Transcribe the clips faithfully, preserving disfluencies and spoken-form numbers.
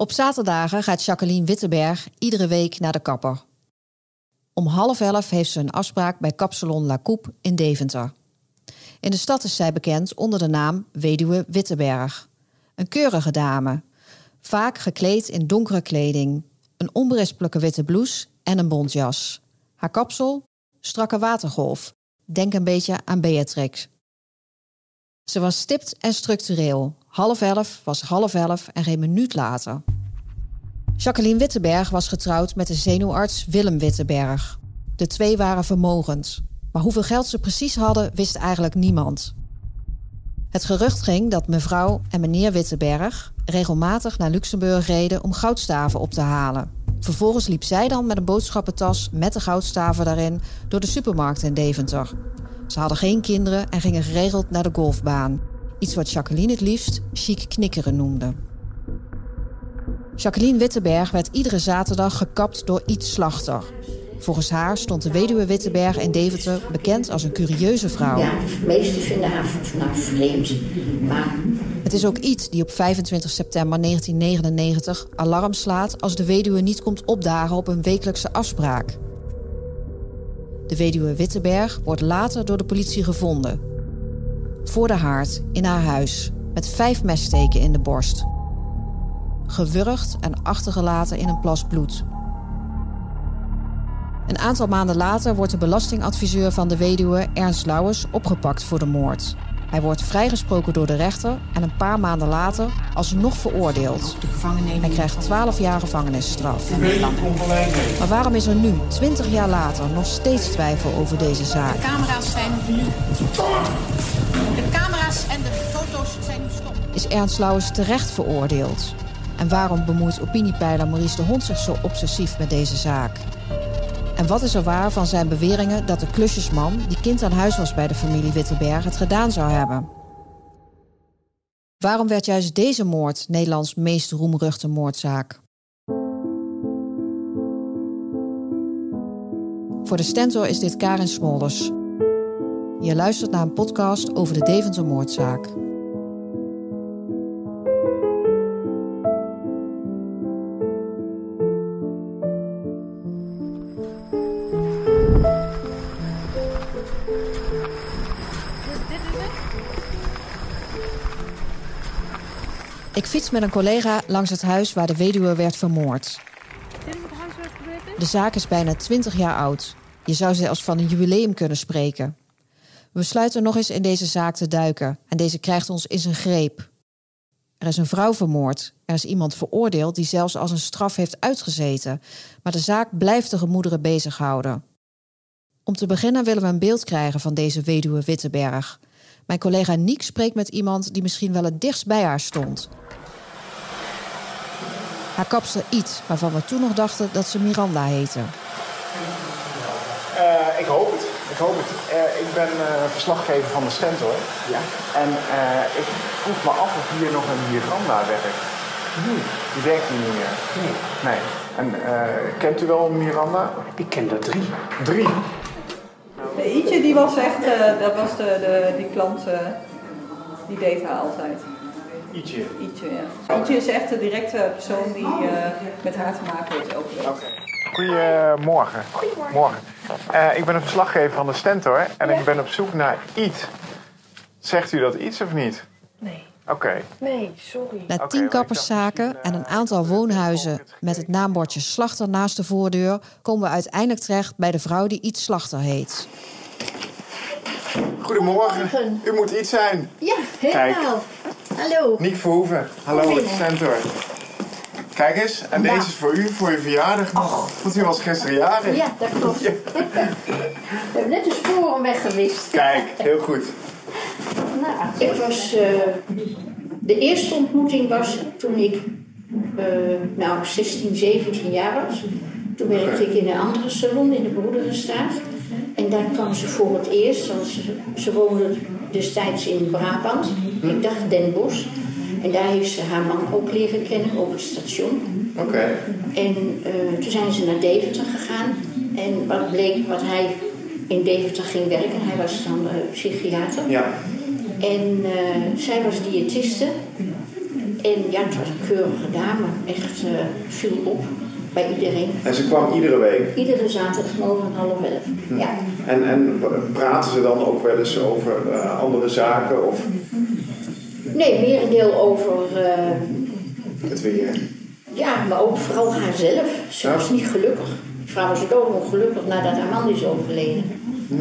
Op zaterdagen gaat Jacqueline Wittenberg iedere week naar de kapper. Om half elf heeft ze een afspraak bij Kapsalon La Coupe in Deventer. In de stad is zij bekend onder de naam Weduwe Wittenberg. Een keurige dame, vaak gekleed in donkere kleding, een onberispelijke witte blouse en een bontjas. Haar kapsel, strakke watergolf. Denk een beetje aan Beatrix. Ze was stipt en structureel. Half elf was half elf en geen minuut later. Jacqueline Wittenberg was getrouwd met de zenuwarts Willem Wittenberg. De twee waren vermogend. Maar hoeveel geld ze precies hadden, wist eigenlijk niemand. Het gerucht ging dat mevrouw en meneer Wittenberg regelmatig naar Luxemburg reden om goudstaven op te halen. Vervolgens liep zij dan met een boodschappentas met de goudstaven daarin door de supermarkt in Deventer. Ze hadden geen kinderen en gingen geregeld naar de golfbaan. Iets wat Jacqueline het liefst chic knikkeren noemde. Jacqueline Wittenberg werd iedere zaterdag gekapt door Iet Slachter. Volgens haar stond de weduwe Wittenberg in Deventer bekend als een curieuze vrouw. Ja, de meesten vinden haar vanaf vreemd. Maar... Het is ook Iet die op vijfentwintig september negentien negenennegentig alarm slaat als de weduwe niet komt opdagen op een wekelijkse afspraak. De weduwe Wittenberg wordt later door de politie gevonden. Voor de haard in haar huis, met vijf messteken in de borst. Gewurgd en achtergelaten in een plas bloed. Een aantal maanden later wordt de belastingadviseur van de weduwe Ernst Lauwers opgepakt voor de moord. Hij wordt vrijgesproken door de rechter en een paar maanden later alsnog veroordeeld. Hij krijgt twaalf jaar gevangenisstraf. Maar waarom is er nu, twintig jaar later, nog steeds twijfel over deze zaak? De camera's zijn nu stop. De camera's en de foto's zijn nu stop. Is Ernst Lauwers terecht veroordeeld? En waarom bemoeit opiniepeiler Maurice de Hond zich zo obsessief met deze zaak? En wat is er waar van zijn beweringen dat de klusjesman, die kind aan huis was bij de familie Wittenberg, het gedaan zou hebben? Waarom werd juist deze moord Nederlands meest roemruchte moordzaak? Voor de Stentor is dit Karin Smolders. Je luistert naar een podcast over de Deventer moordzaak. Ik fiets met een collega langs het huis waar de weduwe werd vermoord. De zaak is bijna twintig jaar oud. Je zou zelfs van een jubileum kunnen spreken. We besluiten nog eens in deze zaak te duiken en deze krijgt ons in zijn greep. Er is een vrouw vermoord. Er is iemand veroordeeld die zelfs als een straf heeft uitgezeten. Maar de zaak blijft de gemoederen bezighouden. Om te beginnen willen we een beeld krijgen van deze weduwe Wittenberg. Mijn collega Niek spreekt met iemand die misschien wel het dichtst bij haar stond. Haar kapster Iet, waarvan we toen nog dachten dat ze Miranda heette. Uh, ik hoop het. Ik, hoop het. Uh, ik ben uh, verslaggever van de Stentor. Ja. En uh, ik vroeg me af of hier nog een Miranda werkt. Nee. Die werkt niet meer. Nee. Nee. En uh, kent u wel een Miranda? Ik ken er drie. Drie? De Ietje, die was echt, uh, dat was de, de, die klant, uh, die deed haar altijd. Ietje? Ietje, ja. Ietje is echt de directe persoon die uh, met haar te maken heeft elke week. Okay. Goedemorgen. Goedemorgen. Morgen. Uh, ik ben een verslaggever van de Stentor en ja. Ik ben op zoek naar Iet. Zegt u dat iets of niet? Nee. Oké. Okay. Nee, sorry. Na tien kapperszaken en een aantal woonhuizen met het naambordje Slachter naast de voordeur komen we uiteindelijk terecht bij de vrouw die Iet Slachter heet. Goedemorgen. U moet Iet zijn. Ja, helemaal. Hallo. Niek Verhoeven. Hallo, het Stentor. Kijk eens, en ja. Deze is voor u, voor je verjaardag nog. Oh. Want u was gisteren jarig. Ja, dat klopt. Ja. We hebben net de sporen weggewist. Kijk, heel goed. Nou, ik was, uh, de eerste ontmoeting was toen ik uh, nou, zestien, zeventien jaar was. Toen werkte ik in een andere salon in de Broederestraat. En daar kwam ze voor het eerst, want ze, ze woonde destijds in Brabant. Ik dacht Den Bosch. En daar heeft ze haar man ook leren kennen op het station. Okay. En uh, toen zijn ze naar Deventer gegaan. En wat bleek, wat hij in Deventer ging werken, hij was dan uh, psychiater. Ja. En uh, zij was diëtiste En ja, het was een keurige dame, echt uh, viel op bij iedereen. En ze kwam iedere week? Iedere zaterdagmorgen half elf, hm. ja. En, en praten ze dan ook wel eens over uh, andere zaken? Of? Nee, merendeel over... Uh, het weer. Ja, maar ook vooral haarzelf. Ze ja. was niet gelukkig. Vrouw was ook ongelukkig nadat haar man is overleden. Hm.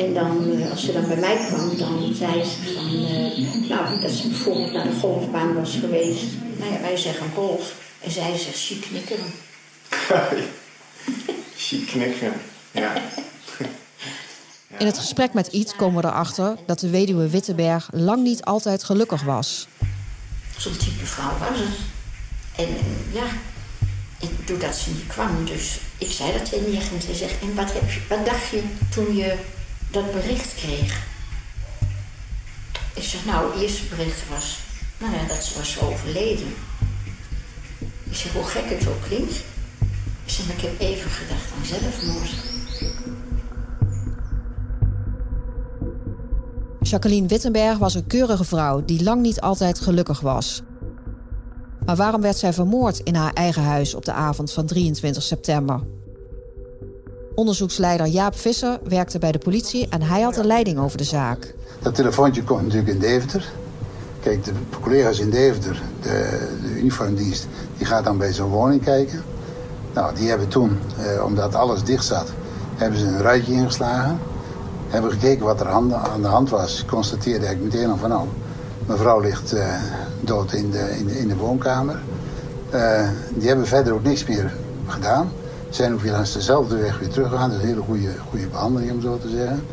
En dan, als ze dan bij mij kwam, dan zei ze van, uh, nou, dat ze bijvoorbeeld naar de golfbaan was geweest. Nou ja, wij zeggen golf. En zij zegt, "Zie knikkeren." Zie knikkeren, ja. ja. In het gesprek met Iet komen we erachter dat de weduwe Wittenberg lang niet altijd gelukkig was. Zo'n type vrouw was het. En ja, en doordat ze niet kwam, dus ik zei dat tegen haar. En ze zegt, en wat, heb je, wat dacht je toen je... dat bericht kreeg. Ik zeg, nou, het eerste bericht was... nou ja, dat ze was overleden. Ik zeg, hoe gek het ook klinkt. Ik zeg, maar ik heb even gedacht aan zelfmoord. Jacqueline Wittenberg was een keurige vrouw... die lang niet altijd gelukkig was. Maar waarom werd zij vermoord in haar eigen huis... op de avond van drieëntwintig september? Onderzoeksleider Jaap Visser werkte bij de politie en hij had de leiding over de zaak. Dat telefoontje komt natuurlijk in Deventer. Kijk, de collega's in Deventer, de, de uniformdienst, die gaat dan bij zo'n woning kijken. Nou, die hebben toen, eh, omdat alles dicht zat, hebben ze een ruitje ingeslagen. Hebben gekeken wat er aan, aan de hand was. Constateerde ik meteen al van, nou, mevrouw ligt eh, dood in de, in de, in de woonkamer. Eh, die hebben verder ook niks meer gedaan. Zijn ook weer langs dezelfde weg weer teruggegaan. Dat is een hele goede, goede behandeling, om zo te zeggen.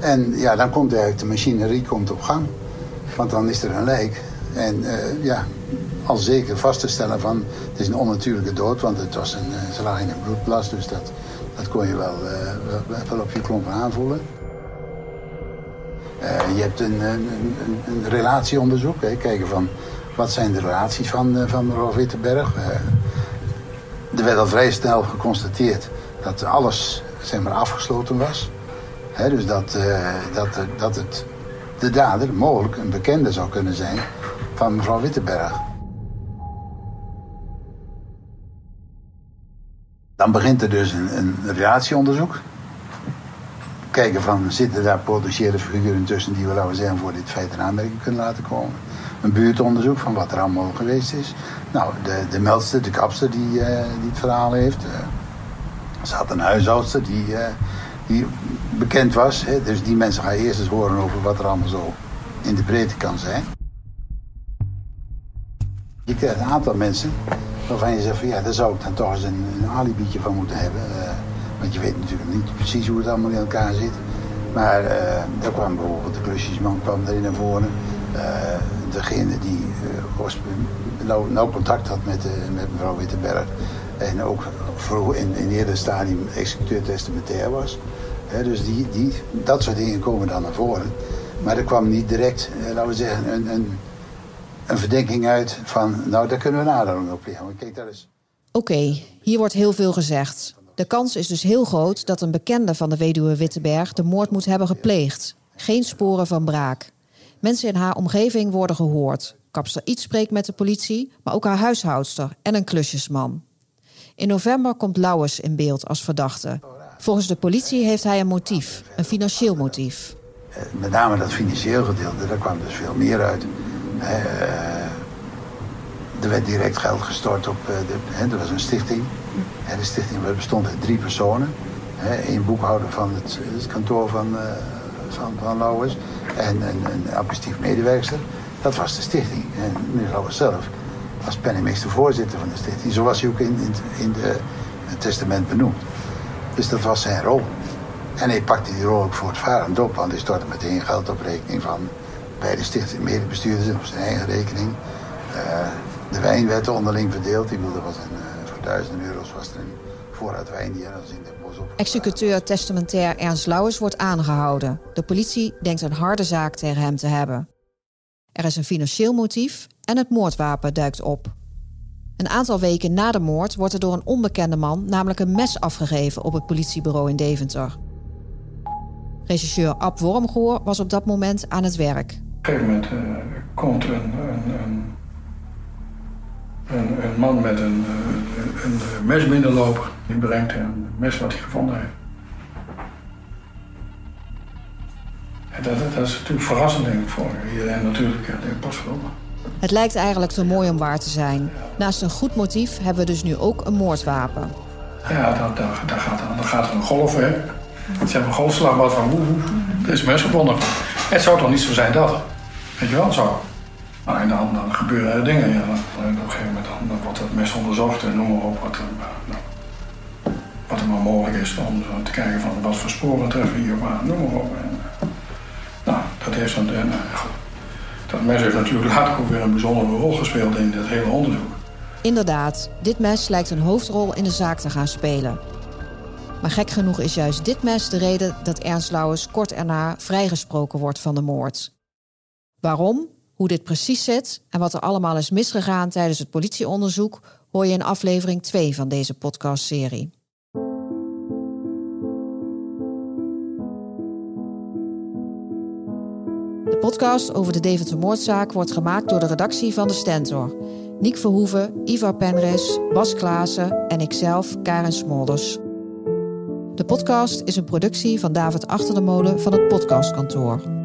En ja, dan komt eigenlijk de machinerie komt op gang. Want dan is er een lijk. En uh, ja, al zeker vast te stellen van... het is een onnatuurlijke dood, want het was een, uh, ze lag in een bloedplas. Dus dat, dat kon je wel, uh, wel op je klompen aanvoelen. Uh, je hebt een, een, een, een relatieonderzoek. Hè. Kijken van, wat zijn de relaties van, uh, van mevrouw Wittenberg... Uh, Er werd al vrij snel geconstateerd dat alles zeg maar, afgesloten was. He, dus dat, uh, dat, dat het de dader mogelijk een bekende zou kunnen zijn van mevrouw Wittenberg. Dan begint er dus een, een relatieonderzoek. Kijken van, zitten daar potentiële figuren tussen die we, laten we zeggen, voor dit feit in aanmerking kunnen laten komen. Een buurtonderzoek van wat er allemaal geweest is. Nou, de, de meldster, de kapster die, uh, die het verhaal heeft. Uh, ze had een huishoudster die, uh, die bekend was. Hè? Dus die mensen gaan eerst eens horen over wat er allemaal zo in de breedte kan zijn. Je krijgt een aantal mensen waarvan je zegt van ja, daar zou ik dan toch eens een, een alibietje van moeten hebben. Uh, want je weet natuurlijk niet precies hoe het allemaal in elkaar zit. Maar uh, daar kwam bijvoorbeeld de klusjesman kwam erin naar voren. Uh, degene die uh, nou, nou contact had met, uh, met mevrouw Wittenberg en ook vroeg in, in het eerder stadium executeur testamentair was. He, dus die, die, dat soort dingen komen dan naar voren. Maar er kwam niet direct, uh, laten we zeggen, een, een, een verdenking uit van nou, daar kunnen we nader op liggen. Is... Oké, okay, hier wordt heel veel gezegd. De kans is dus heel groot dat een bekende van de weduwe Wittenberg de moord moet hebben gepleegd. Geen sporen van braak. Mensen in haar omgeving worden gehoord. Kapster Iet spreekt met de politie, maar ook haar huishoudster en een klusjesman. In november komt Lauwers in beeld als verdachte. Volgens de politie heeft hij een motief, een financieel motief. Met name dat financieel gedeelte, daar kwam dus veel meer uit. Er werd direct geld gestort op, de, er was een stichting. De stichting bestond uit drie personen. Een boekhouder van het, het kantoor van... van, van Lauwers en een, een administratief medewerkster. Dat was de stichting. En meneer Lauwers zelf was penningmeester voorzitter van de stichting. Zo was hij ook in, in, in de, het testament benoemd. Dus dat was zijn rol. En hij pakte die rol ook voortvarend op, want hij stortte meteen geld op rekening van bij de stichting medebestuurders op zijn eigen rekening. Uh, de wijn werd onderling verdeeld. Ik bedoel, er was een, uh, voor duizenden euro's was er een voorraad wijn die er als in de executeur testamentair Ernst Lauwers wordt aangehouden. De politie denkt een harde zaak tegen hem te hebben. Er is een financieel motief en het moordwapen duikt op. Een aantal weken na de moord wordt er door een onbekende man... namelijk een mes afgegeven op het politiebureau in Deventer. Regisseur Ab Wormgoor was op dat moment aan het werk. Op een gegeven moment uh, komt er een, een, een Een, een man met een, een, een mes binnenlopen. Die brengt een mes wat hij gevonden heeft. En dat, dat is natuurlijk verrassend, denk ik, voor iedereen natuurlijk. Ik pas verloren. Het lijkt eigenlijk te mooi om waar te zijn. Naast een goed motief hebben we dus nu ook een moordwapen. Ja, daar, daar, daar, gaat, daar gaat er een golf heen. Ze hebben een golfslagbad van woe, er is een mes gevonden. Het zou toch niet zo zijn dat. Weet je wel, zo. Maar dan, dan gebeuren er dingen. Ja. Op een gegeven moment dan wordt het mes onderzocht en noem maar op. Wat, nou, wat er maar mogelijk is om te kijken van wat voor sporen treffen hier, maar noem maar op. En, nou, dat heeft dan. En, goed. Dat mes heeft natuurlijk later ook weer een bijzondere rol gespeeld in dit hele onderzoek. Inderdaad, dit mes lijkt een hoofdrol in de zaak te gaan spelen. Maar gek genoeg is juist dit mes de reden dat Ernst Lauwers kort erna vrijgesproken wordt van de moord. Waarom, hoe dit precies zit en wat er allemaal is misgegaan tijdens het politieonderzoek hoor je in aflevering twee van deze podcastserie. De podcast over de Deventer-moordzaak wordt gemaakt door de redactie van de Stentor. Niek Verhoeven, Ivar Penres, Bas Klaassen en ikzelf, Karin Smolders. De podcast is een productie van David Achter de Molen van het Podcastkantoor.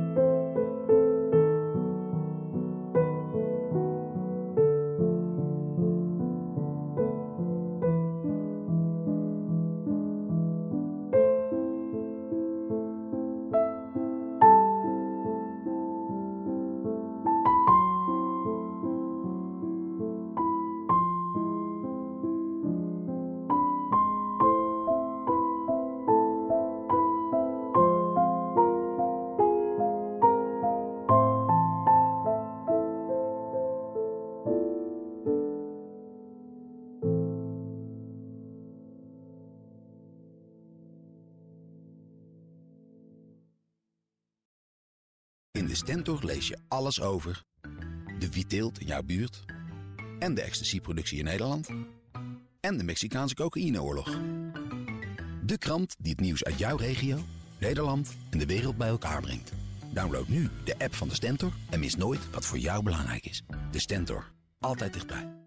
In de Stentor lees je alles over de wietteelt in jouw buurt en de ecstasyproductie in Nederland en de Mexicaanse cocaïneoorlog. De krant die het nieuws uit jouw regio, Nederland en de wereld bij elkaar brengt. Download nu de app van de Stentor en mis nooit wat voor jou belangrijk is. De Stentor. Altijd dichtbij.